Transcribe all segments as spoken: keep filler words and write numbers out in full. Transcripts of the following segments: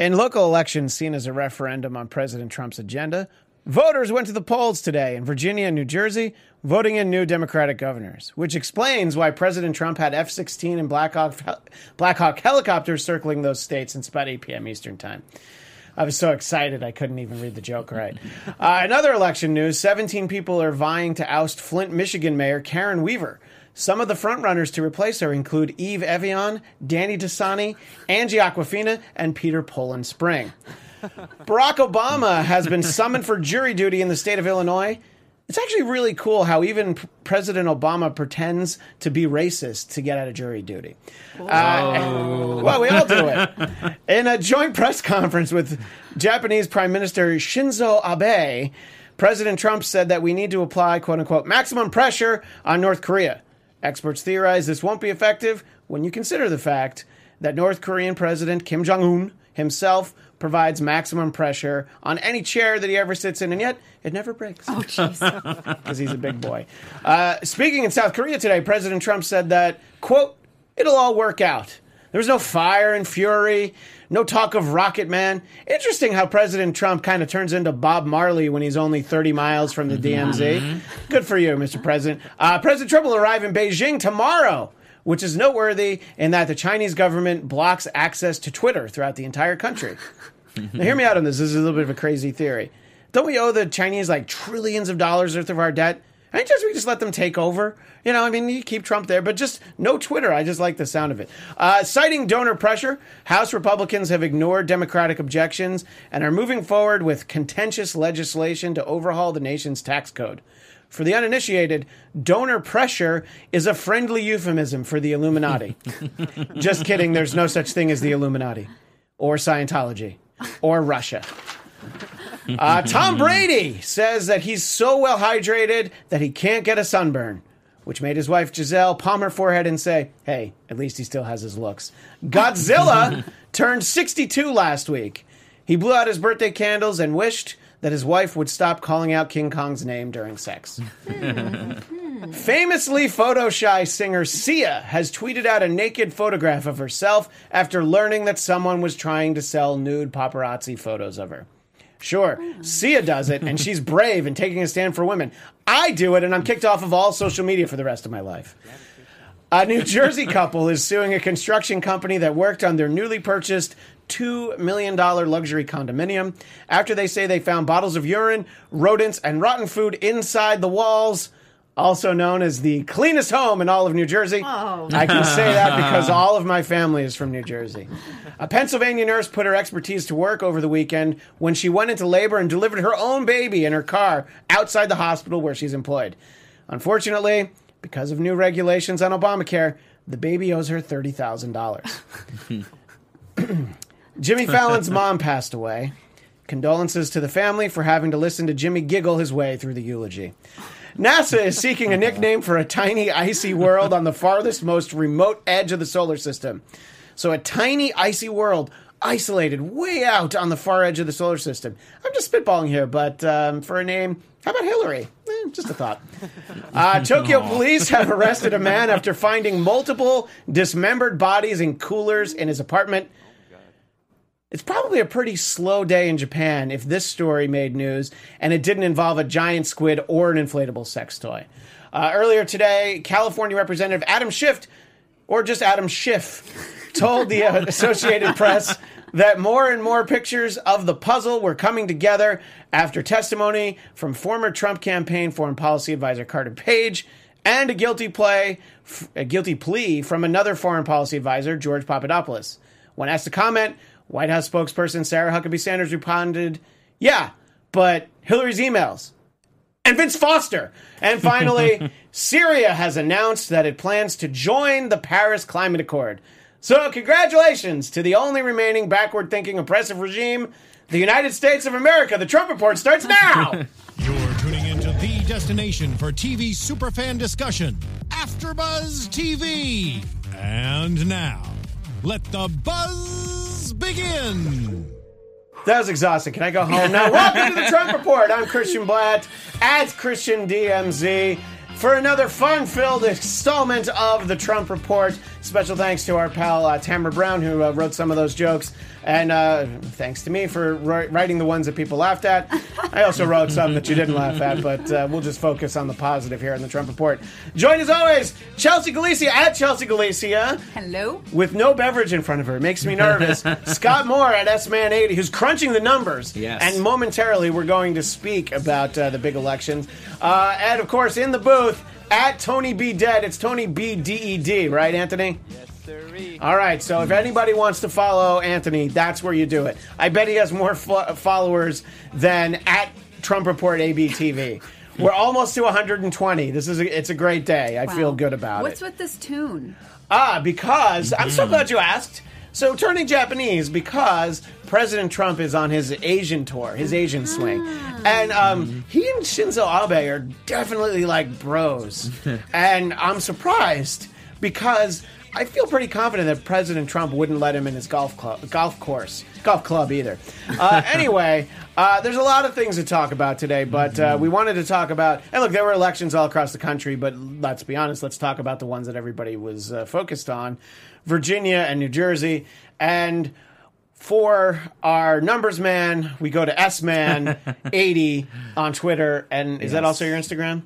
In local elections seen as a referendum on President Trump's agenda, voters went to the polls today in Virginia and New Jersey, voting in new Democratic governors, which explains why President Trump had F sixteen and Black Hawk, Black Hawk helicopters circling those states since about eight p.m. Eastern time. I was so excited I couldn't even read the joke right. Uh, in other election news, seventeen people are vying to oust Flint, Michigan Mayor Karen Weaver. Some of the frontrunners to replace her include Eve Evian, Danny Dasani, Angie Aquafina, and Peter Poland Spring. Barack Obama has been summoned for jury duty in the state of Illinois. It's actually really cool how even President Obama pretends to be racist to get out of jury duty. Oh. Uh, well, we all do it. In a joint press conference with Japanese Prime Minister Shinzo Abe, President Trump said that we need to apply, quote unquote, maximum pressure on North Korea. Experts theorize this won't be effective when you consider the fact that North Korean President Kim Jong-un himself provides maximum pressure on any chair that he ever sits in, and yet it never breaks. Oh, jeez. Because he's a big boy. Uh, speaking in South Korea today, President Trump said that, quote, it'll all work out. There was no fire and fury, no talk of Rocket Man. Interesting how President Trump kind of turns into Bob Marley when he's only thirty miles from the D M Z. Good for you, Mister President. Uh, President Trump will arrive in Beijing tomorrow, which is noteworthy in that the Chinese government blocks access to Twitter throughout the entire country. Now, hear me out on this. This is a little bit of a crazy theory. Don't we owe the Chinese, like, trillions of dollars worth of our debt? I guess we just let them take over. You know, I mean, you keep Trump there, but just no Twitter. I just like the sound of it. Uh, citing donor pressure, House Republicans have ignored Democratic objections and are moving forward with contentious legislation to overhaul the nation's tax code. For the uninitiated, donor pressure is a friendly euphemism for the Illuminati. Just kidding. There's no such thing as the Illuminati or Scientology or Russia. Uh, Tom Brady says that he's so well hydrated that he can't get a sunburn, which made his wife Gisele palm her forehead and say, hey, at least he still has his looks. Godzilla turned sixty-two last week. He blew out his birthday candles and wished that his wife would stop calling out King Kong's name during sex. Famously photo-shy singer Sia has tweeted out a naked photograph of herself after learning that someone was trying to sell nude paparazzi photos of her. Sure, Sia does it, and she's brave and taking a stand for women. I do it, and I'm kicked off of all social media for the rest of my life. A New Jersey couple is suing a construction company that worked on their newly purchased two million dollars luxury condominium after they say they found bottles of urine, rodents, and rotten food inside the walls, also known as the cleanest home in all of New Jersey. Oh. I can say that because all of my family is from New Jersey. A Pennsylvania nurse put her expertise to work over the weekend when she went into labor and delivered her own baby in her car outside the hospital where she's employed. Unfortunately, because of new regulations on Obamacare, the baby owes her thirty thousand dollars. Jimmy Fallon's mom passed away. Condolences to the family for having to listen to Jimmy giggle his way through the eulogy. NASA is seeking a nickname for a tiny, icy world on the farthest, most remote edge of the solar system. So a tiny, icy world isolated way out on the far edge of the solar system. I'm just spitballing here, but um, for a name, how about Hillary? Eh, just a thought. Uh, Tokyo police have arrested a man after finding multiple dismembered bodies in coolers in his apartment. It's probably a pretty slow day in Japan if this story made news and it didn't involve a giant squid or an inflatable sex toy. Uh, earlier today, California Representative Adam Schiff, or just Adam Schiff, told the uh, Associated Press that more and more pictures of the puzzle were coming together after testimony from former Trump campaign foreign policy advisor Carter Page and a guilty plea, a guilty plea from another foreign policy advisor, George Papadopoulos. When asked to comment, White House spokesperson Sarah Huckabee Sanders responded, yeah, but Hillary's emails and Vince Foster. And finally, Syria has announced that it plans to join the Paris Climate Accord. So congratulations to the only remaining backward-thinking oppressive regime, the United States of America. The Trump Report starts now. You're tuning into the destination for T V superfan discussion, AfterBuzz T V. And now, let the buzz begin. That was exhausting. Can I go home now? Welcome to the Trump Report. I'm Christian Blatt at Christian D M Z for another fun-filled installment of the Trump Report. Special thanks to our pal uh, Tamara Brown, who uh, wrote some of those jokes. And uh, thanks to me for ri- writing the ones that people laughed at. I also wrote some that you didn't laugh at, but uh, we'll just focus on the positive here in the Trump Report. Joined as always, Chelsea Galicia at Chelsea Galicia. Hello. With no beverage in front of her. It makes me nervous. Scott Moore at S Man eighty, who's crunching the numbers. Yes. And momentarily, we're going to speak about uh, the big elections. Uh, and, of course, in the booth, at Tony B. Dead. It's Tony B. D E D, right, Anthony? Yes, sirree. All right, so if anybody wants to follow Anthony, that's where you do it. I bet he has more fo- followers than at Trump Report A B T V. We're almost to one hundred twenty. This is a, it's a great day. I wow. feel good about What's it. What's with this tune? Ah, because... I'm so glad you asked. So turning Japanese, because President Trump is on his Asian tour, his Asian swing. And um, he and Shinzo Abe are definitely like bros. And I'm surprised because I feel pretty confident that President Trump wouldn't let him in his golf club, golf course, golf club either. Uh, anyway, uh, there's a lot of things to talk about today, but uh, we wanted to talk about, and look, there were elections all across the country, but let's be honest, let's talk about the ones that everybody was uh, focused on. Virginia and New Jersey. And for our numbers man, we go to S Man eighty on Twitter. And is yes. that also your Instagram?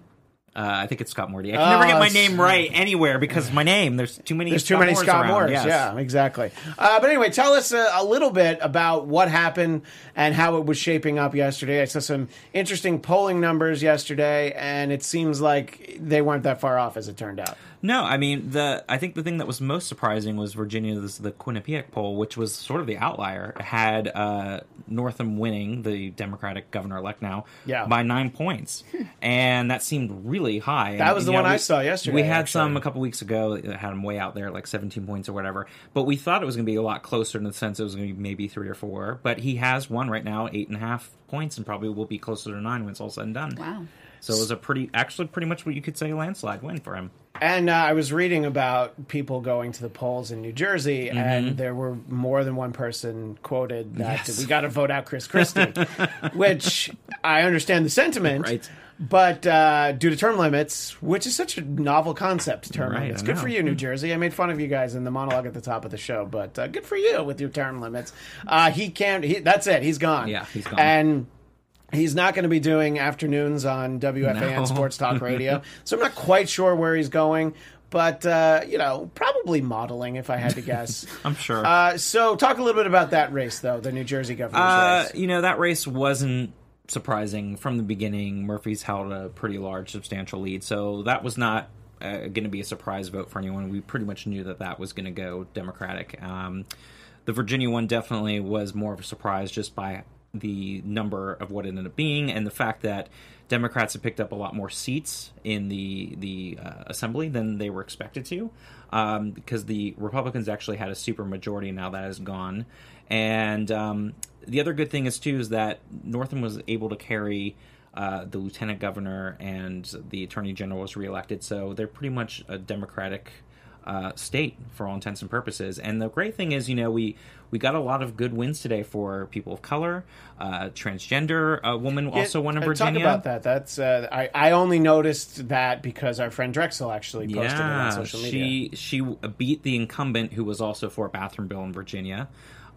Uh, I think it's Scott Moore. I can uh, never get my name right anywhere because my name, there's too many There's Scott too many Moores Scott Moores, yes. yeah, exactly. Uh, but anyway, tell us a, a little bit about what happened and how it was shaping up yesterday. I saw some interesting polling numbers yesterday, and it seems like they weren't that far off as it turned out. No, I mean, the I think the thing that was most surprising was Virginia's, the Quinnipiac poll, which was sort of the outlier, had uh, Northam winning, the Democratic governor-elect now, yeah. by nine points. And that seemed really high. That and, was the know, one we, I saw yesterday. We had actually. some a couple weeks ago that had them way out there, like seventeen points or whatever. But we thought it was going to be a lot closer in the sense it was going to be maybe three or four. But he has one right now, eight and a half points, and probably will be closer to nine when it's all said and done. Wow. So it was a pretty, actually pretty much what you could say a landslide win for him. And uh, I was reading about people going to the polls in New Jersey, mm-hmm. and there were more than one person quoted that yes. we got to vote out Chris Christie, which I understand the sentiment. Right. But uh, due to term limits, which is such a novel concept, term right, limits. Good for you, New Jersey. I made fun of you guys in the monologue at the top of the show, but uh, good for you with your term limits. Uh, he can't. He, that's it. He's gone. Yeah, he's gone. And he's not going to be doing afternoons on W F A N no. Sports Talk Radio. So I'm not quite sure where he's going. But, uh, you know, probably modeling, if I had to guess. I'm sure. Uh, so talk a little bit about that race, though, the New Jersey governor's uh, race. You know, that race wasn't surprising from the beginning. Murphy's held a pretty large, substantial lead, so that was not uh, going to be a surprise vote for anyone. We pretty much knew that that was going to go Democratic. Um, the Virginia one definitely was more of a surprise just by the number of what it ended up being and the fact that Democrats had picked up a lot more seats in the the uh, assembly than they were expected to, um, because the Republicans actually had a super majority, and now that is gone. And um, the other good thing is, too, is that Northam was able to carry uh, the lieutenant governor, and the attorney general was reelected. So they're pretty much a Democratic uh, state for all intents and purposes. And the great thing is, you know, we, we got a lot of good wins today for people of color. Uh, transgender uh, woman also yeah, won in Virginia. Talk about that. That's uh, I, I only noticed that because our friend Drexel actually posted yeah, it on social media. She, she beat the incumbent, who was also for a bathroom bill in Virginia.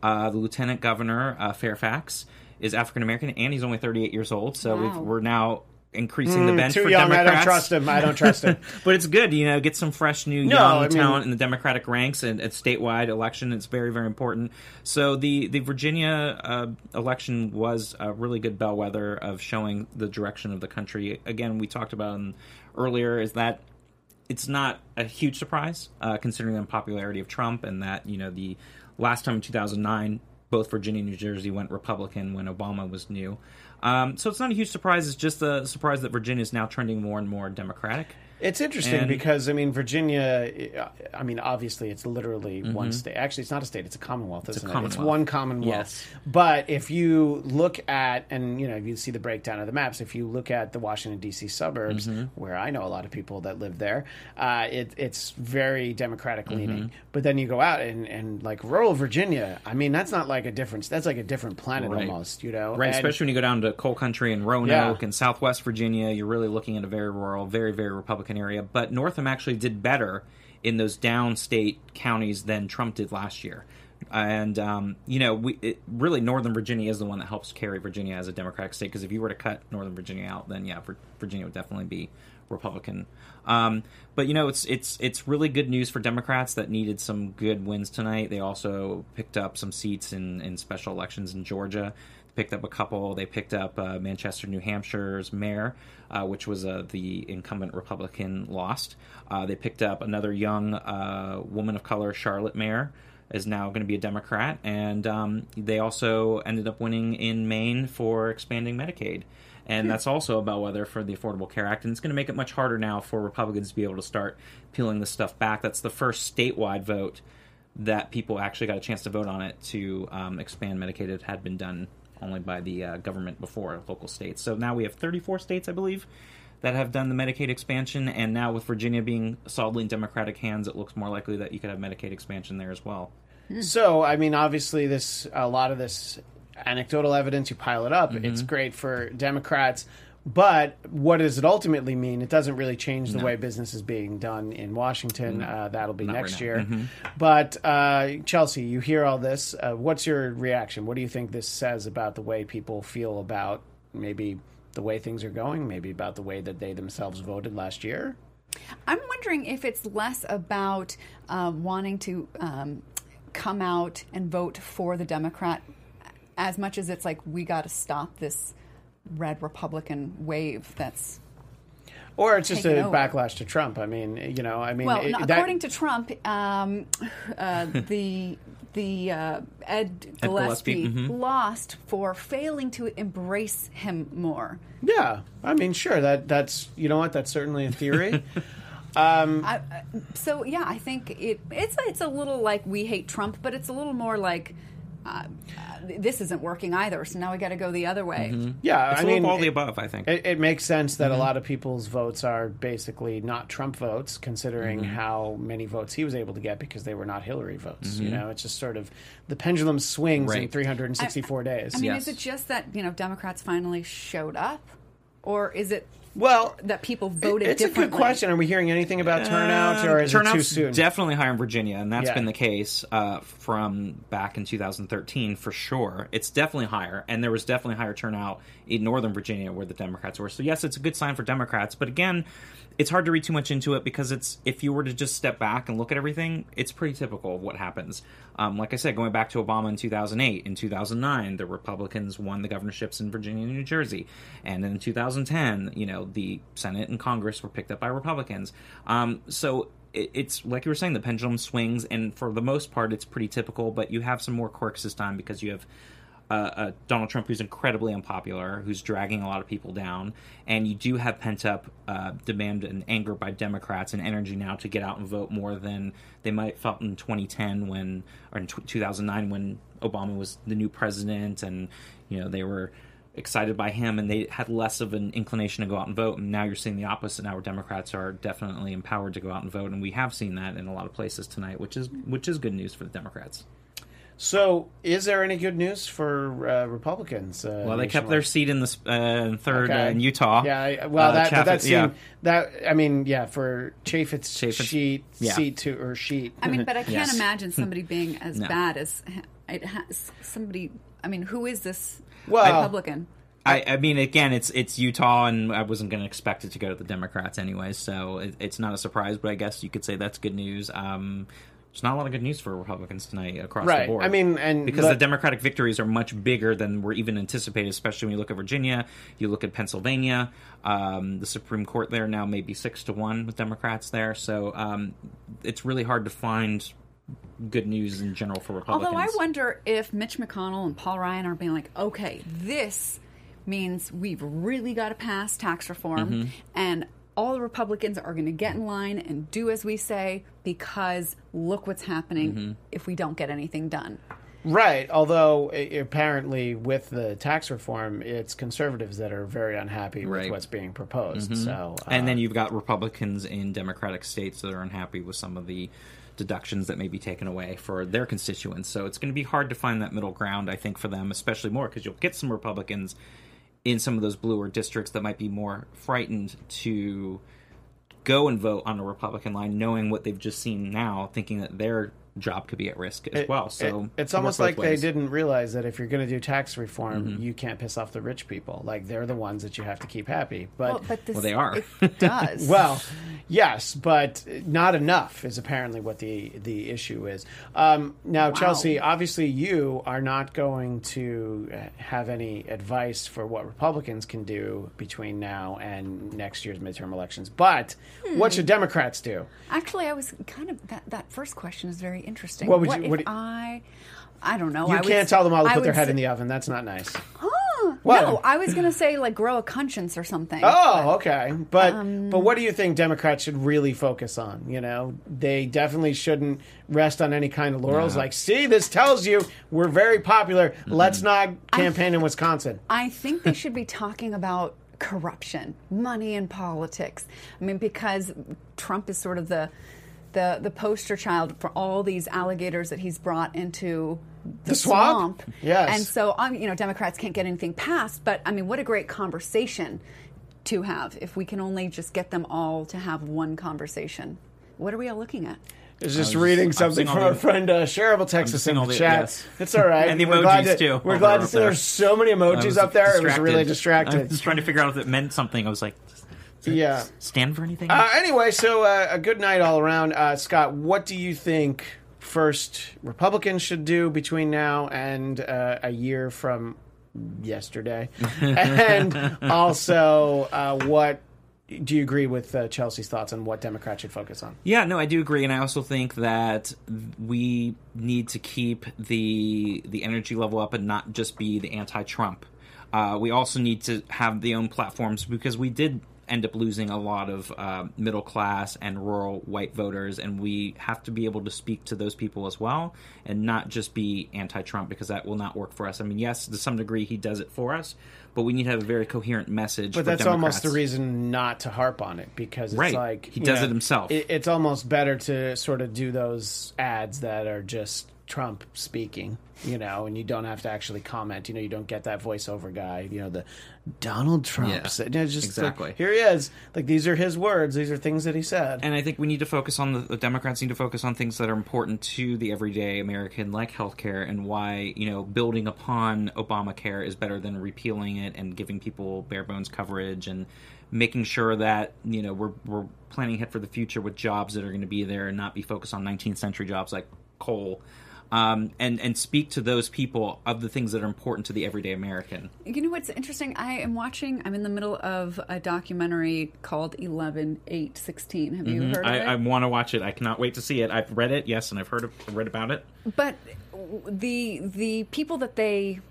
Uh, the lieutenant governor, uh, Fairfax, is African-American, and he's only thirty-eight years old, so wow. we've, we're now increasing mm, the bench too for young, Democrats. I don't trust him. I don't trust him. But it's good, you know, get some fresh, new, no, young I talent mean... in the Democratic ranks, and at statewide election, it's very, very important. So the, the Virginia uh, election was a really good bellwether of showing the direction of the country. Again, we talked about in, earlier is that it's not a huge surprise, uh, considering the unpopularity of Trump and that, you know, the last time in two thousand nine, both Virginia and New Jersey went Republican when Obama was new. Um, so it's not a huge surprise. It's just a surprise that Virginia is now trending more and more Democratic. It's interesting and, because, I mean, Virginia, I mean, obviously it's literally mm-hmm. one state. Actually, it's not a state. It's a commonwealth, isn't it's a commonwealth. it? It's one commonwealth. Yes. But if you look at, and, you know, if you see the breakdown of the maps, if you look at the Washington, D C suburbs, mm-hmm. where I know a lot of people that live there, uh, it, it's very Democratic leaning. Mm-hmm. But then you go out and, and, like, rural Virginia, I mean, that's not like a different, that's like a different planet right. almost, you know? Right, and, especially when you go down to coal country and Roanoke yeah. and Southwest Virginia, you're really looking at a very rural, very, very Republican area, but Northam actually did better in those downstate counties than Trump did last year. And, um, you know, we it, really Northern Virginia is the one that helps carry Virginia as a Democratic state, because if you were to cut Northern Virginia out, then, yeah, Virginia would definitely be Republican. Um, but, you know, it's it's it's really good news for Democrats that needed some good wins tonight. They also picked up some seats in, in special elections in Georgia. They picked up a couple. They picked up uh, Manchester, New Hampshire's mayor, uh, which was uh, the incumbent Republican lost. Uh, they picked up another young uh, woman of color, Charlotte mayor, is now going to be a Democrat. And um, they also ended up winning in Maine for expanding Medicaid. And that's also a bellwether for the Affordable Care Act. And it's going to make it much harder now for Republicans to be able to start peeling this stuff back. That's the first statewide vote that people actually got a chance to vote on it to um, expand Medicaid. It had been done only by the uh, government before, local states. So now we have thirty-four states, I believe, that have done the Medicaid expansion. And now with Virginia being solidly in Democratic hands, it looks more likely that you could have Medicaid expansion there as well. So, I mean, obviously, this a lot of this anecdotal evidence, you pile it up, mm-hmm. it's great for Democrats, but what does it ultimately mean? It doesn't really change the no. way business is being done in Washington. No. Uh, that'll be Not next right year. Mm-hmm. But, uh, Chelsea, you hear all this. Uh, what's your reaction? What do you think this says about the way people feel about maybe the way things are going, maybe about the way that they themselves voted last year? I'm wondering if it's less about uh, wanting to um, come out and vote for the Democrat as much as it's like, we got to stop this red Republican wave that's Or it's just a over. backlash to Trump. I mean, you know, I mean... Well, it, no, according that... to Trump, um, uh, the the uh, Ed Gillespie, Ed Gillespie. Mm-hmm. lost for failing to embrace him more. Yeah. I mean, sure, that that's... You know what? That's certainly a theory. um, I, so, yeah, I think it it's it's a little like we hate Trump, but it's a little more like... Uh, uh, this isn't working either, so now we got to go the other way. Mm-hmm. Yeah, it's I a mean, all it, the above, I think. It, it makes sense that mm-hmm. a lot of people's votes are basically not Trump votes, considering mm-hmm. how many votes he was able to get because they were not Hillary votes. Mm-hmm. You know, it's just sort of the pendulum swings right. in three hundred sixty-four I, days. I mean, yes. is it just that, you know, Democrats finally showed up, or is it... Well, that people voted it's differently. It's a good question. Are we hearing anything about turnout, or is uh, it too soon? Definitely higher in Virginia, and that's yeah. been the case uh, from back in two thousand thirteen for sure. It's definitely higher, and there was definitely higher turnout in Northern Virginia where the Democrats were. So yes, it's a good sign for Democrats, but again, it's hard to read too much into it because it's if you were to just step back and look at everything, it's pretty typical of what happens. Um, like I said, going back to Obama in two thousand eight, in two thousand nine, the Republicans won the governorships in Virginia and New Jersey, and in two thousand ten, you know, the Senate and Congress were picked up by Republicans. Um, so it, it's, like you were saying, the pendulum swings, and for the most part, it's pretty typical, but you have some more quirks this time because you have uh, uh, Donald Trump, who's incredibly unpopular, who's dragging a lot of people down, and you do have pent-up uh, demand and anger by Democrats and energy now to get out and vote more than they might have felt in twenty ten when, or in t- two thousand nine when Obama was the new president, and, you know, they were excited by him, and they had less of an inclination to go out and vote. And now you're seeing the opposite. Now Democrats are definitely empowered to go out and vote, and we have seen that in a lot of places tonight, which is which is good news for the Democrats. So, is there any good news for uh, Republicans? Uh, well, they kept their seat in the uh, third okay. uh, in Utah. Yeah, well, uh, that Chaffetz, that seemed, yeah. that I mean, yeah, for Chaffetz, Chaffetz. sheet yeah. seat to or sheet. I mean, but I can't yes. imagine somebody being as no. bad as it has, somebody. I mean, who is this well, Republican? I, I mean, again, it's it's Utah, and I wasn't going to expect it to go to the Democrats anyway, so it, it's not a surprise, but I guess you could say that's good news. Um, there's not a lot of good news for Republicans tonight across right. the board. I mean, and because the, the Democratic victories are much bigger than were even anticipated, especially when you look at Virginia, you look at Pennsylvania, um, the Supreme Court there now maybe six to one with Democrats there, so um, it's really hard to find good news in general for Republicans. Although I wonder if Mitch McConnell and Paul Ryan are being like, okay, this means we've really got to pass tax reform, mm-hmm. and all the Republicans are going to get in line and do as we say because look what's happening mm-hmm. if we don't get anything done. Right, although apparently with the tax reform, it's conservatives that are very unhappy right. with what's being proposed. Mm-hmm. So, uh, and then you've got Republicans in Democratic states that are unhappy with some of the deductions that may be taken away for their constituents. So it's going to be hard to find that middle ground, I think, for them, especially more because you'll get some Republicans in some of those bluer districts that might be more frightened to go and vote on the Republican line knowing what they've just seen now, thinking that their job could be at risk as it, well. So it, It's almost like ways. They didn't realize that if you're going to do tax reform, mm-hmm. you can't piss off the rich people. Like, they're the ones that you have to keep happy. But, well, but this, well, they are. It does. Well, yes, but not enough is apparently what the, the issue is. Um, now, wow. Chelsea, obviously you are not going to have any advice for what Republicans can do between now and next year's midterm elections. But hmm. what should Democrats do? Actually, I was kind of... That, that first question is very interesting. What would what you, what if you, I, I don't know. You I can't would, tell them all to I put their head say, in the oven. That's not nice. Oh, well, no, I was going to say like grow a conscience or something. Oh, but, okay. But um, but what do you think Democrats should really focus on? You know, they definitely shouldn't rest on any kind of laurels. No. Like, see, this tells you we're very popular. Mm-hmm. Let's not campaign th- in Wisconsin. I think they should be talking about corruption, money in politics. I mean, because Trump is sort of the... The, the poster child for all these alligators that he's brought into the, the swamp. swamp. Yes. And so, um, you know, Democrats can't get anything passed. But, I mean, what a great conversation to have if we can only just get them all to have one conversation. What are we all looking at? I was just I was reading just, something from our the, friend uh, Shareable Texas in the, the chat. Yes. It's all right. And the we're emojis, to, too. We're glad to see there's so many emojis up there. Distracted. It was really distracted. I was trying to figure out if it meant something. I was like... Yeah. Stand for anything? Uh, anyway, so uh, a good night all around. Uh, Scott, what do you think first Republicans should do between now and uh, a year from yesterday? And also, uh, what do you agree with uh, Chelsea's thoughts on what Democrats should focus on? Yeah, no, I do agree. And I also think that we need to keep the the energy level up and not just be the anti-Trump. Uh, we also need to have the own platforms because we did... end up losing a lot of uh, middle class and rural white voters, and we have to be able to speak to those people as well and not just be anti-Trump because that will not work for us. I mean, yes, to some degree he does it for us, but we need to have a very coherent message but for that's Democrats. Almost the reason not to harp on it because it's right. like... He does know, it himself. It, it's almost better to sort of do those ads that are just Trump speaking, you know, and you don't have to actually comment. You know, you don't get that voiceover guy, you know, the Donald Trump. Yeah, said, you know, just exactly. Like, here he is. Like, these are his words. These are things that he said. And I think we need to focus on the, the Democrats need to focus on things that are important to the everyday American, like healthcare and why, you know, building upon Obamacare is better than repealing it and giving people bare bones coverage and making sure that, you know, we're, we're planning ahead for the future with jobs that are going to be there and not be focused on nineteenth century jobs like coal. Um, and, and speak to those people of the things that are important to the everyday American. You know what's interesting? I am watching, I'm in the middle of a documentary called eleven eight sixteen. Have you mm-hmm. heard of I, it? I want to watch it. I cannot wait to see it. I've read it, yes, and I've heard of, read about it. But the the people that they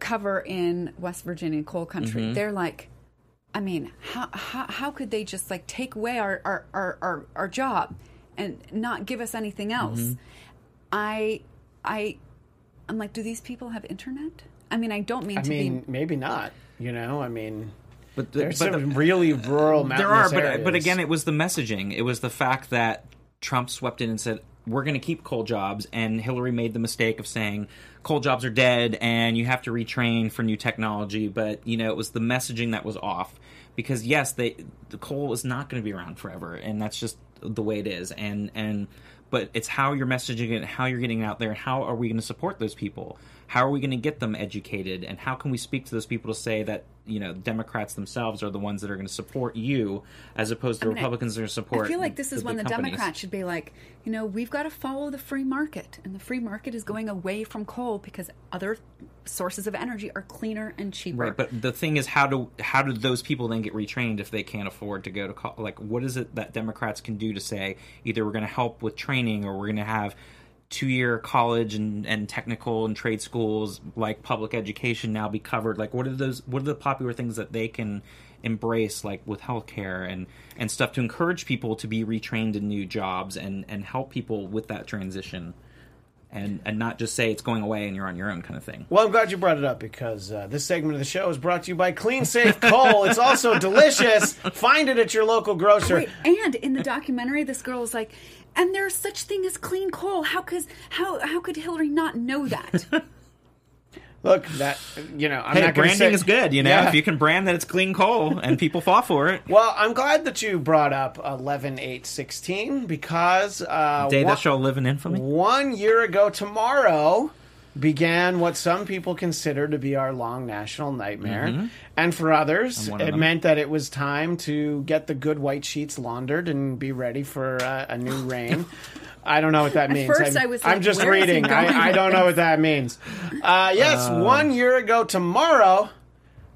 cover in West Virginia, coal country, mm-hmm. they're like, I mean, how, how how could they just like take away our, our, our, our, our job and not give us anything else? Mm-hmm. I... I, I'm like, do these people have internet? I mean, I don't mean I to mean, be... I mean, maybe not, you know? I mean, but the, there's but some the, really rural mountainous There are, but, but again, it was the messaging. It was the fact that Trump swept in and said, we're going to keep coal jobs, and Hillary made the mistake of saying, coal jobs are dead, and you have to retrain for new technology, but, you know, it was the messaging that was off. Because, yes, they, the coal is not going to be around forever, and that's just the way it is, and... and but it's how you're messaging it, how you're getting out there, and how are we going to support those people? How are we going to get them educated? And how can we speak to those people to say that, you know, Democrats themselves are the ones that are going to support you as opposed to I mean, Republicans that are going to support I feel like this is the, when the, the Democrats should be like, you know, we've got to follow the free market. And the free market is going away from coal because other sources of energy are cleaner and cheaper. Right, but the thing is, how do how do those people then get retrained if they can't afford to go to coal? Like, what is it that Democrats can do to say either we're going to help with training or we're going to have two-year college and, and technical and trade schools like public education now be covered? Like, what are those? What are the popular things that they can embrace, like with healthcare and and stuff, to encourage people to be retrained in new jobs and and help people with that transition, and and not just say it's going away and you're on your own kind of thing. Well, I'm glad you brought it up because uh, this segment of the show is brought to you by Clean Safe Coal. It's also delicious. Find it at your local grocer. Wait, and in the documentary, this girl is like, and there's such thing as clean coal. How could how how could Hillary not know that? Look, that, you know, I'm hey, not going to say... branding is good, you know? Yeah. If you can brand that it's clean coal and people fall for it. Well, I'm glad that you brought up eleven eight sixteen because... Uh, Day one, that shall live in infamy? One year ago tomorrow began what some people consider to be our long national nightmare. Mm-hmm. And for others, it them. meant that it was time to get the good white sheets laundered and be ready for uh, a new reign. I don't know what that means. At first I'm, I was like, I'm just reading. I, I don't know what that means. Uh, yes, uh, one year ago tomorrow,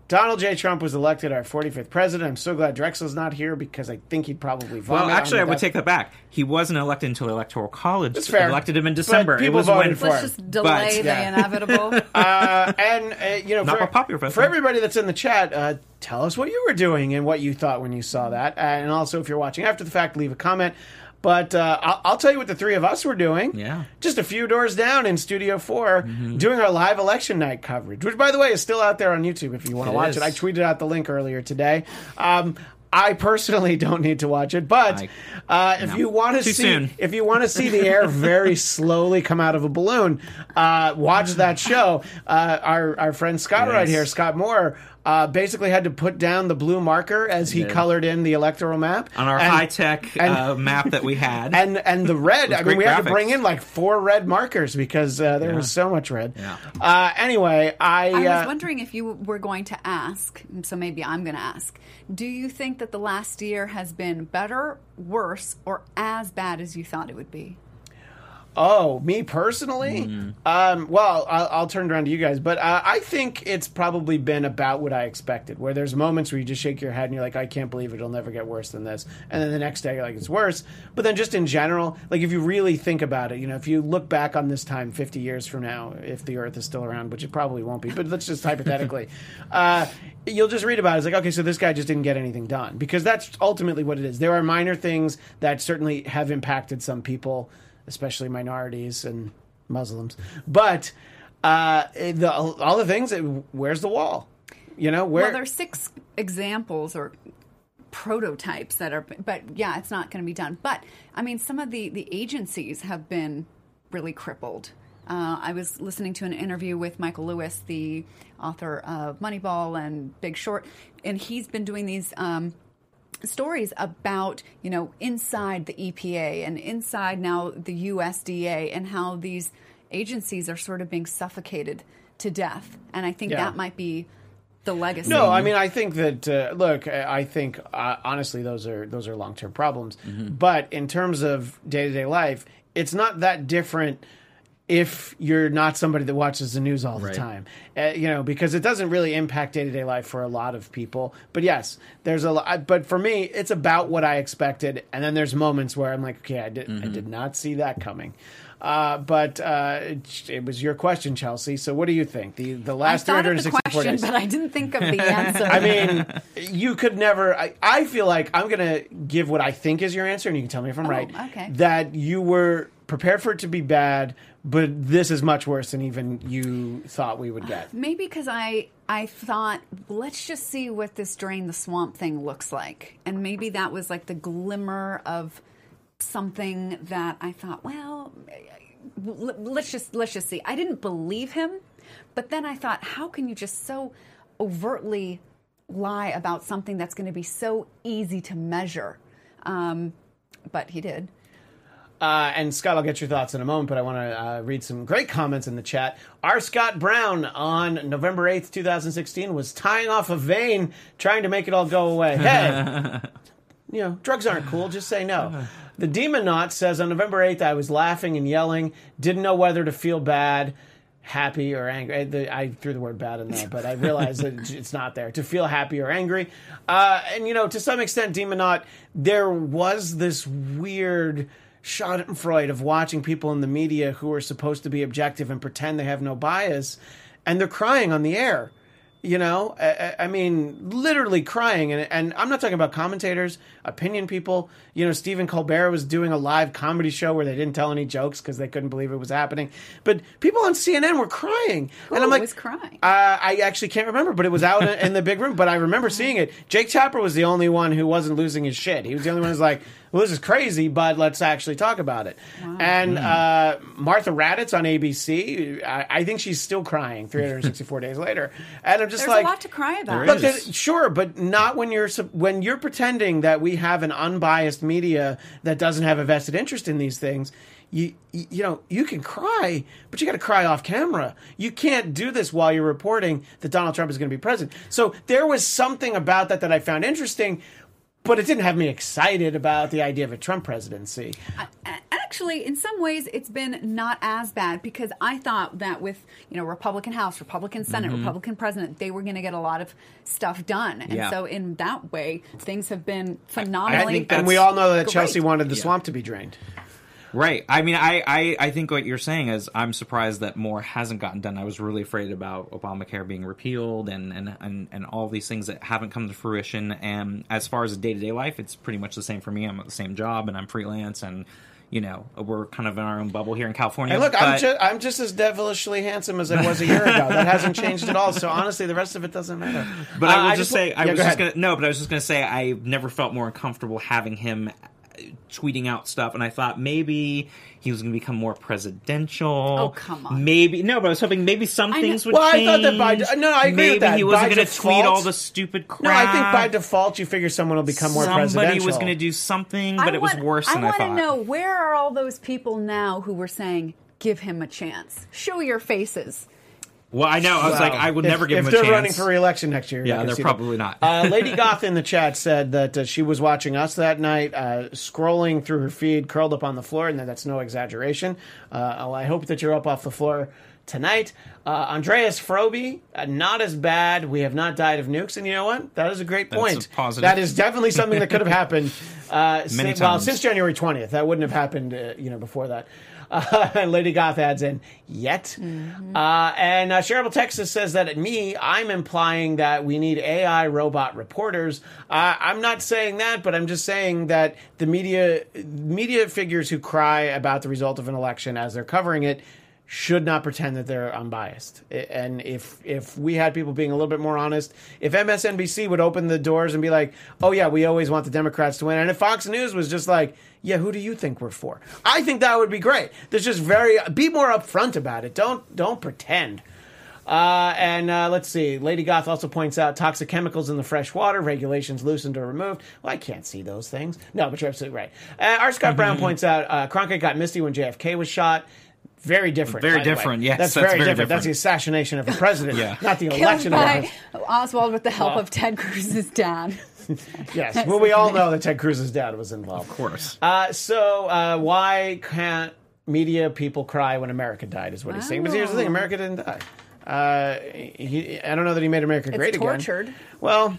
Donald J. Trump was elected our forty-fifth president. I'm so glad Drexel's not here because I think he'd probably vote. Well, actually, I would take that back. He wasn't elected until Electoral College. That's fair. Elected him in December. But people it was voted when, for Let's him. just delay but, yeah. the inevitable. Uh, and, uh, you know, not for, popular, for everybody that's in the chat, uh, tell us what you were doing and what you thought when you saw that. And also, if you're watching after the fact, leave a comment. But uh, I'll, I'll tell you what the three of us were doing. Yeah. Just a few doors down in Studio four, mm-hmm. doing our live election night coverage, which, by the way, is still out there on YouTube if you want to watch is. it. I tweeted out the link earlier today. Um, I personally don't need to watch it, but I, uh, if, no. you want to see, soon. if you want to see the air very slowly come out of a balloon, uh, watch that show. Uh, our, our friend Scott yes. right here, Scott Moore, Uh, basically had to put down the blue marker as he yeah. colored in the electoral map. On our and, high-tech and, uh, map that we had. And and the red, I mean, we graphics. had to bring in like four red markers because uh, there yeah. was so much red. Yeah. Uh, anyway, I... I was uh, wondering if you were going to ask, so maybe I'm going to ask, do you think that the last year has been better, worse, or as bad as you thought it would be? Oh, me personally? Mm. Um, well, I'll, I'll turn it around to you guys. But uh, I think it's probably been about what I expected, where there's moments where you just shake your head and you're like, I can't believe it. It'll never get worse than this. And then the next day, you're like, it's worse. But then just in general, like if you really think about it, you know, if you look back on this time fifty years from now, if the Earth is still around, which it probably won't be, but let's just hypothetically, uh, you'll just read about it. It's like, okay, so this guy just didn't get anything done. Because that's ultimately what it is. There are minor things that certainly have impacted some people, especially minorities and Muslims. But uh, the, all the things, where's the wall? You know, where? Well, there's six examples or prototypes that are, but yeah, it's not going to be done. But I mean, some of the, the agencies have been really crippled. Uh, I was listening to an interview with Michael Lewis, the author of Moneyball and Big Short, and he's been doing these um, stories about, you know, inside the E P A and inside now the U S D A and how these agencies are sort of being suffocated to death. And I think yeah. that might be the legacy. No, I mean, I think that, uh, look, I think, uh, honestly, those are those are long-term problems. Mm-hmm. But in terms of day-to-day life, it's not that different if you're not somebody that watches the news all the right. time, uh, you know, because it doesn't really impact day-to-day life for a lot of people. But yes, there's a lot. But for me, it's about what I expected. And then there's moments where I'm like, okay, I did, mm-hmm. I did not see that coming. Uh, but uh, it, it was your question, Chelsea. So what do you think? The the last three hundred sixty-four days. I thought of the question, but I didn't think of the answer. I mean, you could never. I, I feel like I'm going to give what I think is your answer, and you can tell me if I'm oh, right. Okay. That you were prepared for it to be bad, but this is much worse than even you thought we would get. Maybe because I I thought, let's just see what this drain the swamp thing looks like. And maybe that was like the glimmer of something that I thought, well, let's just let's just see. I didn't believe him, but then I thought, how can you just so overtly lie about something that's going to be so easy to measure? Um, but he did. Uh, and Scott, I'll get your thoughts in a moment, but I want to uh, read some great comments in the chat. Our Scott Brown on November eighth, twenty sixteen was tying off a vein, trying to make it all go away. Hey, you know, drugs aren't cool. Just say no. The Demonaut says, on November eighth, I was laughing and yelling, didn't know whether to feel bad, happy, or angry. I, I threw the word bad in there, but I realized that it's not there. To feel happy or angry. Uh, and, you know, to some extent, Demonaut, there was this weird schadenfreude of watching people in the media who are supposed to be objective and pretend they have no bias, and they're crying on the air, you know? I, I mean, literally crying. And, and I'm not talking about commentators, opinion people. You know, Stephen Colbert was doing a live comedy show where they didn't tell any jokes because they couldn't believe it was happening. But people on C N N were crying. Ooh, and I'm like, was crying? Uh, I actually can't remember, but it was out in the big room, but I remember seeing it. Jake Tapper was the only one who wasn't losing his shit. He was the only one who was like, well, this is crazy, but let's actually talk about it. Wow. And uh, Martha Raddatz on A B C, I, I think she's still crying three hundred sixty-four days later. And I'm just there's like... There's a lot to cry about. There but sure, but not when you're when you're pretending that we have an unbiased media that doesn't have a vested interest in these things. You you know, you can cry, but you got to cry off camera. You can't do this while you're reporting that Donald Trump is going to be president. So there was something about that that I found interesting, but it didn't have me excited about the idea of a Trump presidency. I, I- Actually, in some ways, it's been not as bad because I thought that with, you know, Republican House, Republican Senate, mm-hmm. Republican president, they were going to get a lot of stuff done. And yeah. so in that way, things have been phenomenally I think And we all know that great. Chelsea wanted the yeah. swamp to be drained. Right. I mean, I, I, I think what you're saying is I'm surprised that more hasn't gotten done. I was really afraid about Obamacare being repealed and, and, and, and all these things that haven't come to fruition. And as far as day-to-day life, it's pretty much the same for me. I'm at the same job and I'm freelance and... You know, we're kind of in our own bubble here in California. Hey, look, but... I'm, ju- I'm just as devilishly handsome as I was a year ago. That hasn't changed at all. So honestly, the rest of it doesn't matter. But uh, I will I just say, I yeah, was go just going to no, but I was just going to say, I never felt more uncomfortable having him tweeting out stuff, and I thought maybe he was going to become more presidential. Oh, come on. Maybe no, but I was hoping maybe some I things know. would well, change. Well, I thought that by... No, I agree maybe with that. Maybe he wasn't going to tweet all the stupid crap. No, I think by default you figure someone will become Somebody more presidential. Somebody was going to do something, but I it want, was worse I than I thought. I want to know, where are all those people now who were saying, give him a chance? Show your faces. Well, I know. I was wow. like, I would if, never give him a chance. If they're running for re-election next year. Yeah, they're probably them. not. uh, Lady Goth in the chat said that uh, she was watching us that night, uh, scrolling through her feed, curled up on the floor, and that's no exaggeration. Uh, well, I hope that you're up off the floor tonight. Uh, Andreas Froby, uh, not as bad. We have not died of nukes. And you know what? That is a great point. That's a positive. That is definitely something that could have happened. Uh, Many since, times. Well, since January twentieth. That wouldn't have happened uh, you know, before that. Uh, and Lady Goth adds in, yet. Mm-hmm. Uh, and uh, Shareable Texas says that at me, I'm implying that we need A I robot reporters. Uh, I'm not saying that, but I'm just saying that the media media figures who cry about the result of an election as they're covering it should not pretend that they're unbiased. And if if we had people being a little bit more honest, if M S N B C would open the doors and be like, oh yeah, we always want the Democrats to win, and if Fox News was just like, yeah, who do you think we're for? I think that would be great. There's just very, be more upfront about it. Don't don't pretend. Uh, and uh, let's see. Lady Goth also points out toxic chemicals in the fresh water, regulations loosened or removed. Well, I can't see those things. No, but you're absolutely right. Uh, R. Scott mm-hmm. Brown points out uh, Cronkite got misty when J F K was shot. Very different. Very different, yes. That's, that's very, very different. different. That's the assassination of a president, yeah. not the election of a president. Oswald with the help well. of Ted Cruz's dad. yes. That's well, we all know that Ted Cruz's dad was involved. Of course. Uh, so uh, why can't media people cry when America died is what he's saying. But here's the thing. America didn't die. Uh, he, I don't know that he made America it's great tortured. again. tortured. Well...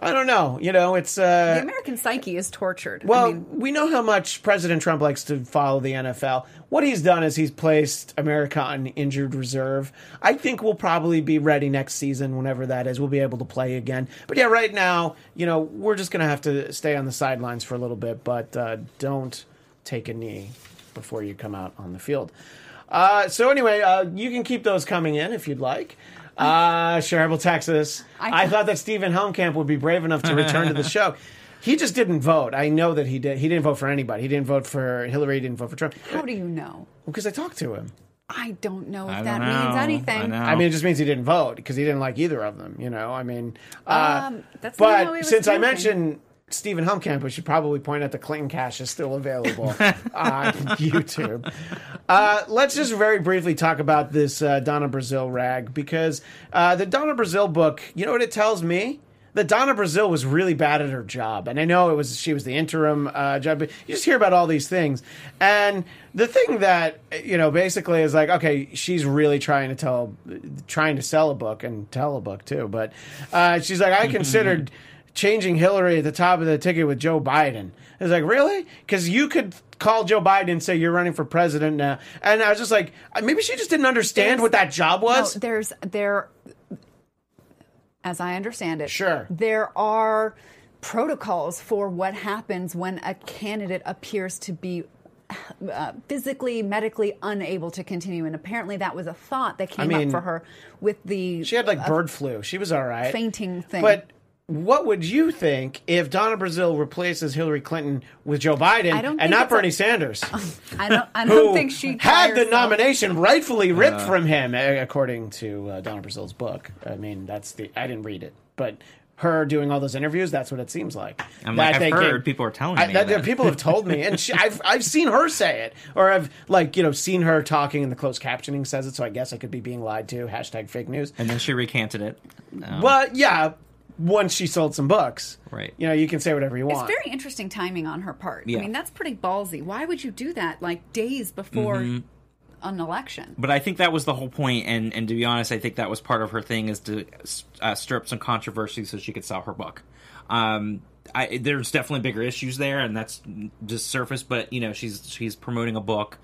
I don't know. You know, it's... Uh, the American psyche is tortured. Well, I mean, we know how much President Trump likes to follow the N F L. What he's done is he's placed America on injured reserve. I think we'll probably be ready next season, whenever that is. We'll be able to play again. But yeah, right now, you know, we're just going to have to stay on the sidelines for a little bit. But uh, don't take a knee before you come out on the field. Uh, so anyway, uh, you can keep those coming in if you'd like. Uh, Shareable Texas. I, I thought that Stephen Helmkamp would be brave enough to return to the show. He just didn't vote. I know that he did. He didn't vote for anybody. He didn't vote for Hillary. He didn't vote for Trump. How do you know? Because I talked to him. I don't know if don't that know. means anything. I, I mean, it just means he didn't vote because he didn't like either of them. You know, I mean, uh, um, that's but not since thinking. I mentioned Stephen Helmkamp, we should probably point out the Clinton Cash is still available on YouTube. Uh, let's just very briefly talk about this uh, Donna Brazile rag, because uh, the Donna Brazile book, you know what it tells me? That Donna Brazile was really bad at her job. And I know it was she was the interim uh, job, but you just hear about all these things. And the thing that, you know, basically is like, okay, she's really trying to tell, trying to sell a book and tell a book too. But uh, she's like, I considered... changing Hillary at the top of the ticket with Joe Biden. I was like, really? Because you could call Joe Biden and say, you're running for president now. And I was just like, maybe she just didn't understand there's, what that job was. No, there's, there, as I understand it, sure, there are protocols for what happens when a candidate appears to be Uh, physically, medically unable to continue, and apparently that was a thought that came I mean, up for her with the. She had like uh, bird flu. She was all right, fainting thing. But what would you think if Donna Brazile replaces Hillary Clinton with Joe Biden and not Bernie a, Sanders? I don't. I don't who think she had the nomination rightfully ripped uh, from him, according to uh, Donna Brazile's book. I mean, that's the. I didn't read it, but her doing all those interviews—that's what it seems like. I'm like I've they heard came, people are telling I, me. That, that. People have told me, and she, I've I've seen her say it, or I've like you know seen her talking, and the closed captioning says it. So I guess I could be being lied to. Hashtag fake news. And then she recanted it. Um, well, yeah. Once she sold some books, right? You know, you can say whatever you want. It's very interesting timing on her part. Yeah. I mean, that's pretty ballsy. Why would you do that, like, days before mm-hmm. an election? But I think that was the whole point, and, and to be honest, I think that was part of her thing, is to uh, stir up some controversy so she could sell her book. Um, I, there's definitely bigger issues there, and that's just surface, but, you know, she's she's promoting a book.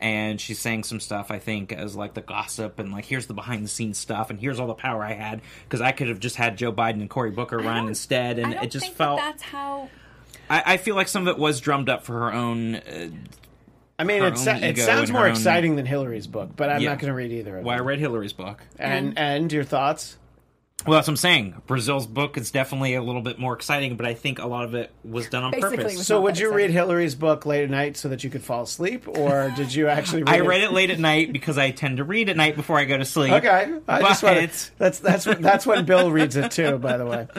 And she's saying some stuff, I think, as, like, the gossip and, like, here's the behind-the-scenes stuff and here's all the power I had. Because I could have just had Joe Biden and Cory Booker run instead. And I don't it just think felt... that that's how... I, I feel like some of it was drummed up for her own... Uh, I mean, it, sa- it sounds more own... exciting than Hillary's book, but I'm yeah. not going to read either of well, it. Well, I read Hillary's book. And, and your thoughts? Well, that's what I'm saying. Brazile's book is definitely a little bit more exciting, but I think a lot of it was done on Basically, purpose. So would you exciting. read Hillary's book late at night so that you could fall asleep, or did you actually read I it? I read it late at night because I tend to read at night before I go to sleep. Okay. I but just wanna, that's, that's, that's when Bill reads it, too, by the way. Uh,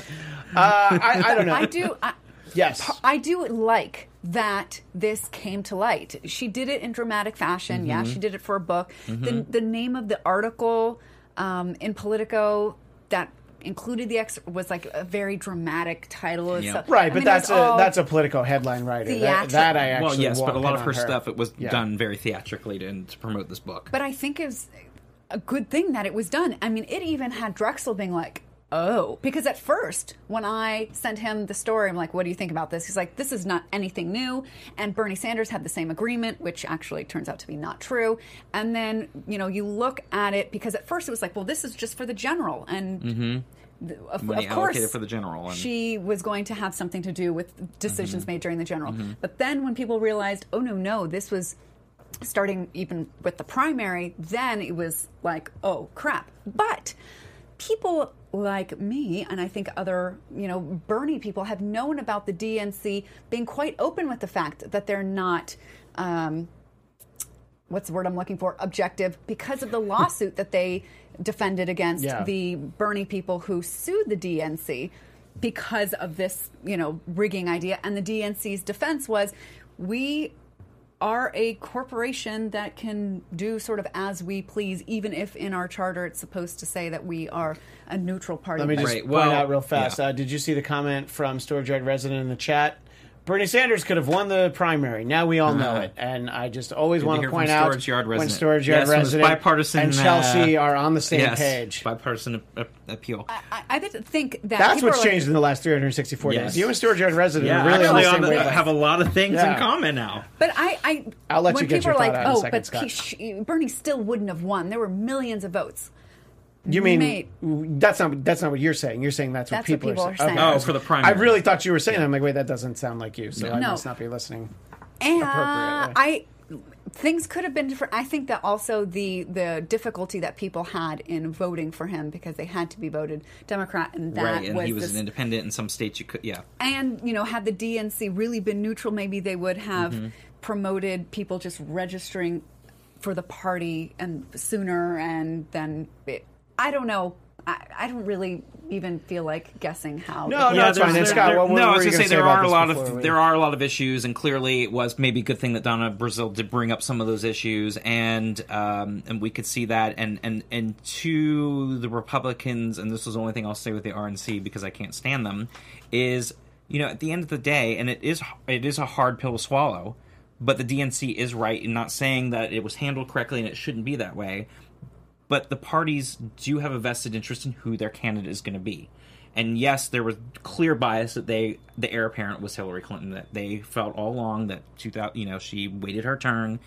I, I don't know. I do. I, yes. I do like that this came to light. She did it in dramatic fashion. Mm-hmm. Yeah, she did it for a book. Mm-hmm. The, the name of the article um, in Politico... that included the ex was like a very dramatic title. Yeah. Right, I but mean, that's a that's a Politico headline writer. That, that I actually well, yes, but a lot of her, her stuff it was yeah. done very theatrically to, to promote this book. But I think it's a good thing that it was done. I mean, it even had Drexel being like, "Oh," because at first when I sent him the story, I'm like, "What do you think about this?" He's like, "This is not anything new." And Bernie Sanders had the same agreement, which actually turns out to be not true. And then you know you look at it because at first it was like, "Well, this is just for the general," and. Mm-hmm. Of, money of course, for the general, and... she was going to have something to do with decisions mm-hmm. made during the general. Mm-hmm. But then when people realized, oh, no, no, this was starting even with the primary, then it was like, oh, crap. But people like me and I think other, you know, Bernie people have known about the D N C being quite open with the fact that they're not... Um, what's the word I'm looking for? Objective, because of the lawsuit that they defended against yeah. the Bernie people who sued the D N C because of this, you know, rigging idea. And the D N C's defense was, we are a corporation that can do sort of as we please, even if in our charter it's supposed to say that we are a neutral party. Let me just right. point well, out real fast. Yeah. Uh, did you see the comment from Storage Yard Resident in the chat? Bernie Sanders could have won the primary. Now we all uh, know it. And I just always want to, to point out Yard when Storage Yard yes, Resident bipartisan, and Chelsea uh, are on the same yes, page. Bipartisan ap- appeal. I, I think that that's what's like, changed in the last three hundred sixty-four yes. days. You and Storage Yard Resident yeah, are really on the same page. Have a lot of things yeah. in common now. But I, I I'll let when you get people your are like, out oh, second, but Scott. He, Bernie still wouldn't have won. There were millions of votes. You mean made. that's not that's not what you're saying. You're saying that's what, that's people, what people are saying. Are saying. Okay. Oh, for the primary. I really thought you were saying that. I'm like, wait, that doesn't sound like you. So no. I must not be listening and, appropriately. Uh, I things could have been different. I think that also the the difficulty that people had in voting for him because they had to be voted Democrat, and that right, and was he was this, an independent in some states. You could, yeah. And you know, had the D N C really been neutral, maybe they would have mm-hmm. promoted people just registering for the party and sooner, and then. It, I don't know. I, I don't really even feel like guessing how. No, no, that's fine. Scott, what were you going to say? No, I was going to say there are a lot of there are a lot of issues, and clearly it was maybe a good thing that Donna Brazile did bring up some of those issues, and um, and we could see that. And and and to the Republicans, and this was the only thing I'll say with the R N C because I can't stand them, is you know at the end of the day, and it is it is a hard pill to swallow, but the D N C is right in not saying that it was handled correctly and it shouldn't be that way. But the parties do have a vested interest in who their candidate is going to be. And yes, there was clear bias that they the heir apparent was Hillary Clinton, that they felt all along that two thousand, you know, she waited her turn,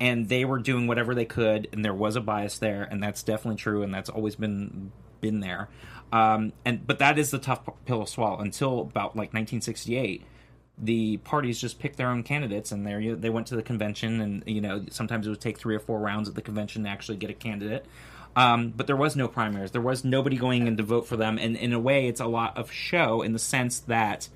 and they were doing whatever they could, and there was a bias there, and that's definitely true, and that's always been been there. Um, and but that is the tough pill to swallow. Until about like nineteen sixty-eight, the parties just picked their own candidates, and there they went to the convention, and you know sometimes it would take three or four rounds at the convention to actually get a candidate. Um, but there was no primaries. There was nobody going in to vote for them. And in a way, it's a lot of show in the sense that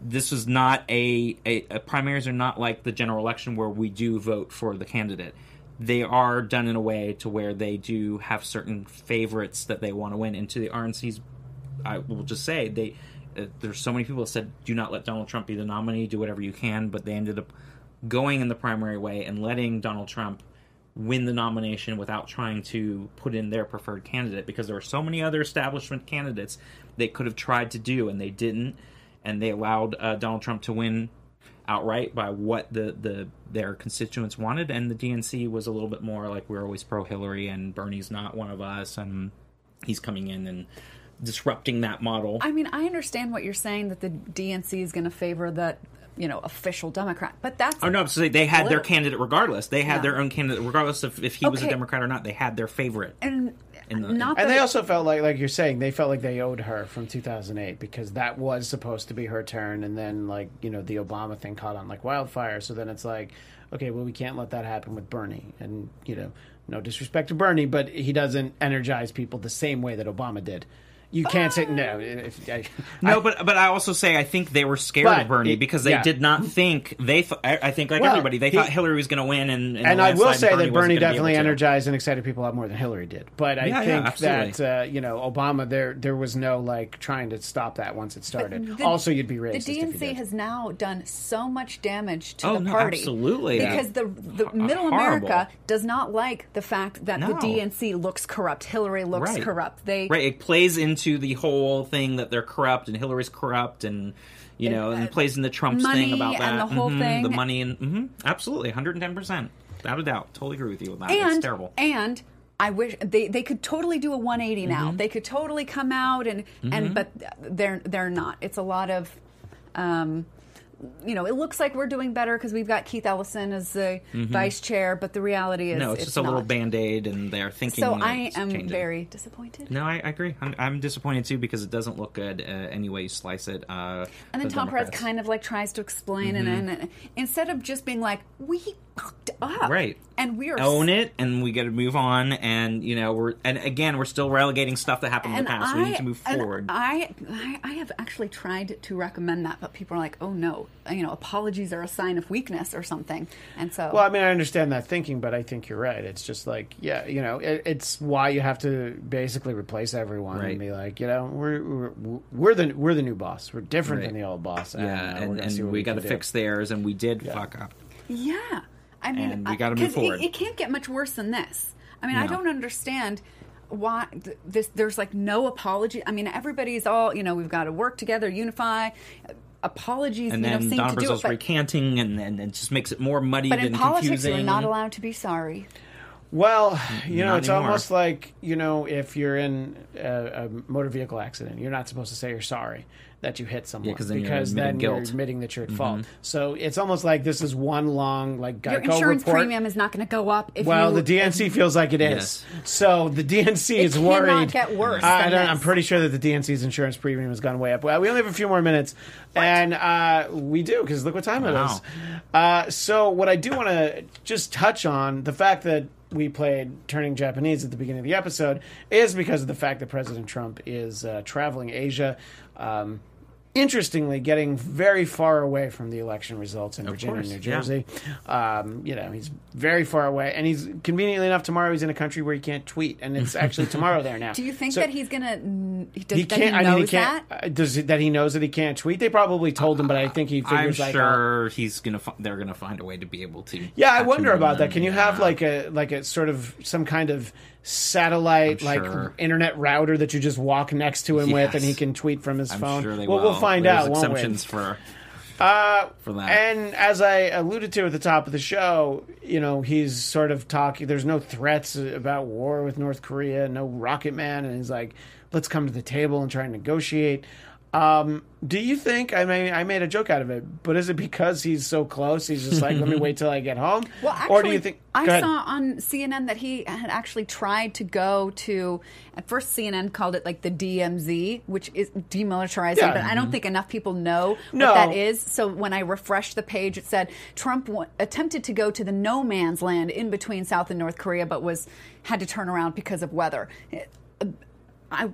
this was not a, a, a primaries are not like the general election where we do vote for the candidate. They are done in a way to where they do have certain favorites that they want to win. And to the R N C's, I will just say, they uh, there's so many people that said, do not let Donald Trump be the nominee, do whatever you can. But they ended up going in the primary way and letting Donald Trump win the nomination without trying to put in their preferred candidate, because there were so many other establishment candidates they could have tried to do, and they didn't. And they allowed uh, Donald Trump to win outright by what the, the their constituents wanted. And the D N C was a little bit more like, we're always pro-Hillary, and Bernie's not one of us, and he's coming in and disrupting that model. I mean, I understand what you're saying, that the D N C is going to favor that, you know, official Democrat, but that's... Oh, no, absolutely. They had political. Their candidate regardless. They had yeah. their own candidate regardless of if he okay. was a Democrat or not. They had their favorite. And in the, not in, and they also felt like, like you're saying, they felt like they owed her from two thousand eight, because that was supposed to be her turn, and then, like, you know, the Obama thing caught on like wildfire, so then it's like, okay, well, we can't let that happen with Bernie. And, you know, no disrespect to Bernie, but he doesn't energize people the same way that Obama did. You can't say no. If, I, no, I, but but I also say I think they were scared of Bernie, it, because they yeah. did not think they. Th- I, I think like well, everybody, they he, thought Hillary was going to win, and and, and I will say Bernie that Bernie definitely energized and excited people a lot more than Hillary did. But I yeah, think yeah, that uh, you know, Obama, there there was no like trying to stop that once it started. The, also, you'd be racist. The D N C has now done so much damage to oh, the no, party, absolutely, because yeah. the the H- Middle horrible. America does not like the fact that no. the D N C looks corrupt. Hillary looks right. corrupt. They right. It plays into. to the whole thing that they're corrupt and Hillary's corrupt, and you know, and, and plays in the Trump's thing about that, and the whole mm-hmm, thing, the money, and mm-hmm, absolutely, one hundred ten percent, without a doubt, totally agree with you on that. And, it's terrible. And I wish they they could totally do a one eighty now. Mm-hmm. They could totally come out and mm-hmm. and but they're they're not. It's a lot of, um, you know, it looks like we're doing better because we've got Keith Ellison as the mm-hmm. vice chair, but the reality is no, it's, it's just a not. little Band-Aid, and they're thinking so I it's am changing. Very disappointed. No, I, I agree. I'm, I'm disappointed, too, because it doesn't look good uh, any way you slice it. Uh, and then the Tom Democrats. Perez kind of, like, tries to explain, mm-hmm. and, and instead of just being like, we fucked up. Right. And we are... Own s- it, and we got to move on, and, you know, we're... And, again, we're still relegating stuff that happened in the past. I, we need to move forward. I, I, I have actually tried to recommend that, but people are like, oh, no. You know, apologies are a sign of weakness or something. And so, well, I mean, I understand that thinking, but I think you're right. It's just like, yeah, you know, it, it's why you have to basically replace everyone right. and be like, you know, we're we're, we're the we're the new boss. We're different right. than the old boss. Yeah, and, and, and, and we, we got to fix theirs, and we did yeah. fuck up. Yeah, I mean, and we got to move forward. It, it can't get much worse than this. I mean, no. I don't understand. Why this? There's like no apology. I mean, everybody's all, you know, we've got to work together, unify. Apologies, and you know, then seem Donna Brazile's recanting, and then it just makes it more muddy and confusing. But in politics, you're not allowed to be sorry. Well, you not know, it's anymore. Almost like, you know, if you're in a, a motor vehicle accident, you're not supposed to say you're sorry that you hit someone, yeah, then because you're then guilt. You're admitting that you're at mm-hmm. fault. So it's almost like this is one long, like, Geico report. Your insurance report. Premium is not going to go up. If well, you, the D N C if, feels like it is. Yes. So the D N C it is worried. It cannot get worse. I don't, I'm pretty sure that the D N C's insurance premium has gone way up. Well, we only have a few more minutes, what? and uh, we do, because look what time wow. it is. Uh, so what I do want to just touch on, the fact that we played Turning Japanese at the beginning of the episode, is because of the fact that President Trump is uh, traveling Asia, um, interestingly getting very far away from the election results in of Virginia course, and New Jersey. Yeah. Um, you know, he's very far away, and he's conveniently enough tomorrow he's in a country where he can't tweet, and it's actually tomorrow there now. Do you think so, that he's gonna? Does, he can't. That he knows I mean, he can't. That? Uh, does he, that he knows that he can't tweet? They probably told him, but I think he figures. I'm like, sure oh, he's gonna. F- they're gonna find a way to be able to. Yeah, I wonder about that. Can you yeah. have like a like a sort of some kind of satellite sure. like internet router that you just walk next to him yes. with, and he can tweet from his I'm phone? Sure they well, will. We'll find There's out. Exceptions won't we? for uh, for that. And as I alluded to at the top of the show, you know, he's sort of talking. There's no threats about war with North Korea, no rocket man, and he's like, let's come to the table and try and negotiate. Um, do you think, I mean, I made a joke out of it, but is it because he's so close, he's just like, let me wait till I get home? Well, actually, or do you think, I ahead. saw on C N N that he had actually tried to go to, at first C N N called it like the D M Z, which is demilitarizing, yeah. but mm-hmm. I don't think enough people know no. what that is. So when I refreshed the page, it said Trump w- attempted to go to the no man's land in between South and North Korea, but was had to turn around because of weather. It, uh, I...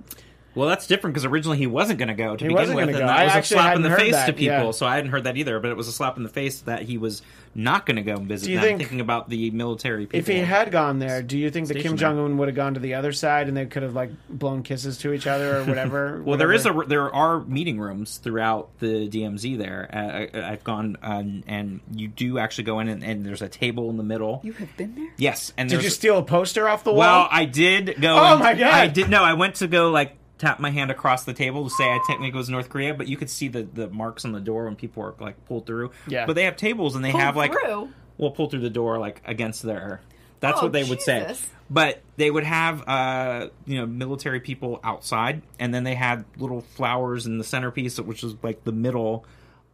Well, that's different because originally he wasn't going to go to he begin with, and go. that I was a slap in the face that. to people. Yeah. So I hadn't heard that either, but it was a slap in the face that he was not going to go and visit. Do you think, thinking about the military people. If he had gone there, do you think that Kim Jong-un would have gone to the other side and they could have like blown kisses to each other or whatever? well, whatever? there is a there are meeting rooms throughout the D M Z there. Uh, I, I've gone um, and you do actually go in and, and there's a table in the middle. You have been there? Yes. And did you steal a poster off the wall? Well, I did go. Oh and, my God. I did. No, I went to go like tap my hand across the table to say I technically was North Korea, but you could see the, the marks on the door when people are like pulled through. Yeah. But they have tables and they pulled have like through. well pulled through the door like against their. That's oh, what they Jesus. would say. But they would have uh you know military people outside, and then they had little flowers in the centerpiece, which was like the middle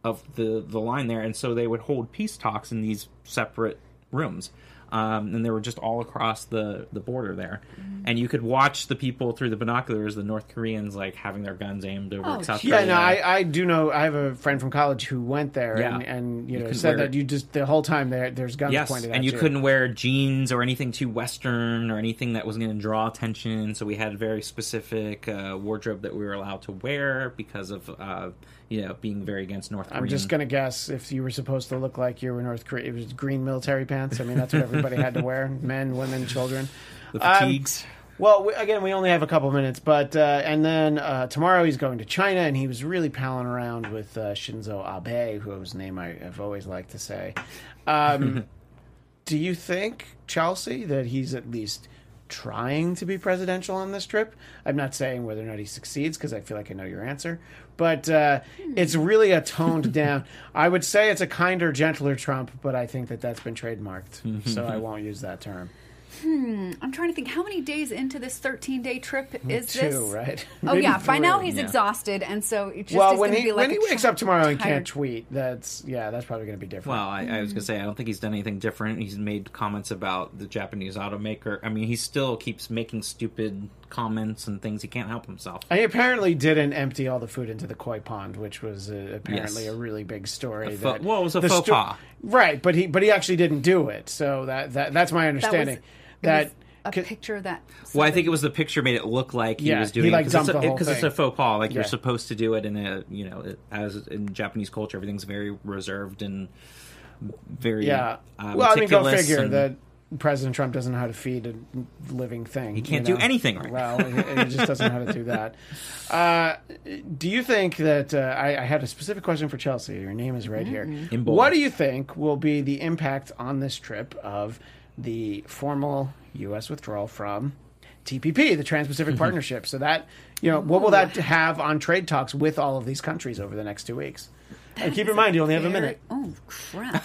of the the line there, and so they would hold peace talks in these separate rooms. Um, and they were just all across the, the border there. Mm. And you could watch the people through the binoculars, the North Koreans, like, having their guns aimed over oh, South Korea. Yeah, no, I, I do know, I have a friend from college who went there yeah. and, and, you know, you said that you just, the whole time there, there's guns yes, pointed at you. and you too. couldn't wear jeans or anything too Western or anything that was going to draw attention, so we had a very specific uh, wardrobe that we were allowed to wear because of... Uh, you know, being very against North Korea. I'm just going to guess if you were supposed to look like you were North Korea, it was green military pants. I mean, that's what everybody had to wear, men, women, children. The fatigues. Um, well, we, again, we only have a couple minutes, but, uh, and then uh, tomorrow he's going to China, and he was really palling around with uh, Shinzo Abe, whose name I, I've always liked to say. Um, do you think, Chelsea, that he's at least... trying to be presidential on this trip? I'm not saying whether or not he succeeds because I feel like I know your answer, but uh, it's really a toned down. I would say it's a kinder, gentler Trump, but I think that that's been trademarked, so I won't use that term. Hmm. I'm trying to think. How many days into this thirteen-day trip is Two, this? Two, right? Oh, Maybe yeah. Three. By now he's yeah. exhausted, and so it just well, is going to be like when he wakes up tomorrow and tired. can't tweet, that's yeah, that's probably going to be different. Well, I, I was going to say I don't think he's done anything different. He's made comments about the Japanese automaker. I mean, he still keeps making stupid comments and things. He can't help himself. He apparently didn't empty all the food into the koi pond, which was uh, apparently yes. a really big story. Fo- that well, it was a faux sto- pas, right? But he but he actually didn't do it. So that, that that's my understanding. That was- That a picture that. Something. Well, I think it was the picture made it look like he yeah, was doing he, like, it because it's, it's a faux pas. Like yeah. you're supposed to do it in a you know it, as in Japanese culture, everything's very reserved and very yeah. Uh, well, I mean, go figure and, that President Trump doesn't know how to feed a living thing. He can't you know? do anything right. Well, he, he just doesn't know how to do that. Uh, do you think that uh, I, I had a specific question for Chelsea? Your name is right mm-hmm. here. What do you think will be the impact on this trip of the formal U S withdrawal from T P P, the Trans-Pacific mm-hmm. Partnership. So that, you know, what will that have on trade talks with all of these countries over the next two weeks? That and keep in mind, you only very... have a minute. Oh, crap.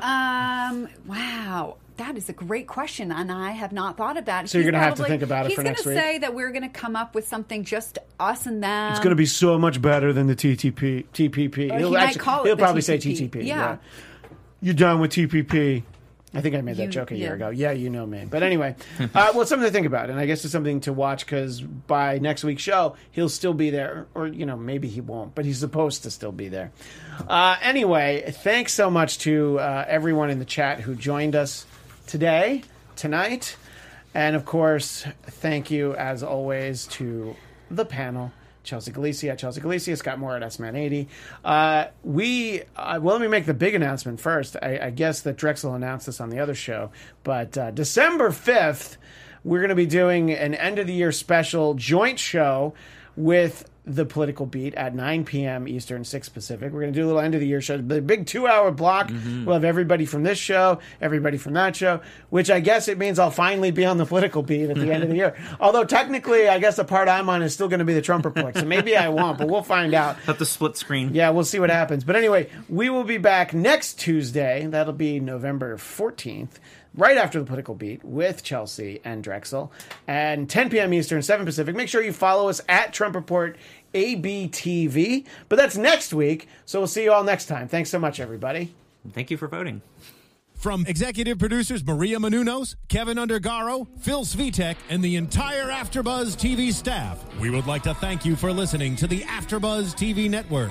um, wow. That is a great question, and I have not thought about it. So he's you're going to have to think about it for next week? He's going to say that we're going to come up with something just us and them. It's going to be so much better than the T P P. He'll, he actually, call it he'll probably T P P. Say T P P. Yeah. yeah. You're done with T P P. I think I made that you, joke a year yeah. ago. Yeah, you know me. But anyway, uh, well, it's something to think about. And I guess it's something to watch because by next week's show, he'll still be there. Or, you know, maybe he won't, but he's supposed to still be there. Uh, anyway, thanks so much to uh, everyone in the chat who joined us today, tonight. And, of course, thank you, as always, to the panel. Chelsea Galicia at Chelsea Galicia, Scott Moore at S M A N eighty. Uh, we, uh, well, let me make the big announcement first. I, I guess that Drexel announced this on the other show, but uh, December fifth, we're going to be doing an end-of-the-year special joint show with The Political Beat at nine p.m. Eastern, six Pacific. We're going to do a little end-of-the-year show, the big two-hour block. Mm-hmm. We'll have everybody from this show, everybody from that show, which I guess it means I'll finally be on The Political Beat at the end of the year. Although, technically, I guess the part I'm on is still going to be The Trump Report, so maybe I won't, but we'll find out. At the split screen. Yeah, we'll see what happens. But anyway, we will be back next Tuesday. That'll be November fourteenth. right after The Political Beat with Chelsea and Drexel, and ten p.m. Eastern, seven Pacific. Make sure you follow us at Trump Report A B T V. But that's next week, so we'll see you all next time. Thanks so much, everybody. Thank you for voting. From executive producers Maria Menounos, Kevin Undergaro, Phil Svitek, and the entire AfterBuzz T V staff, we would like to thank you for listening to the AfterBuzz T V network.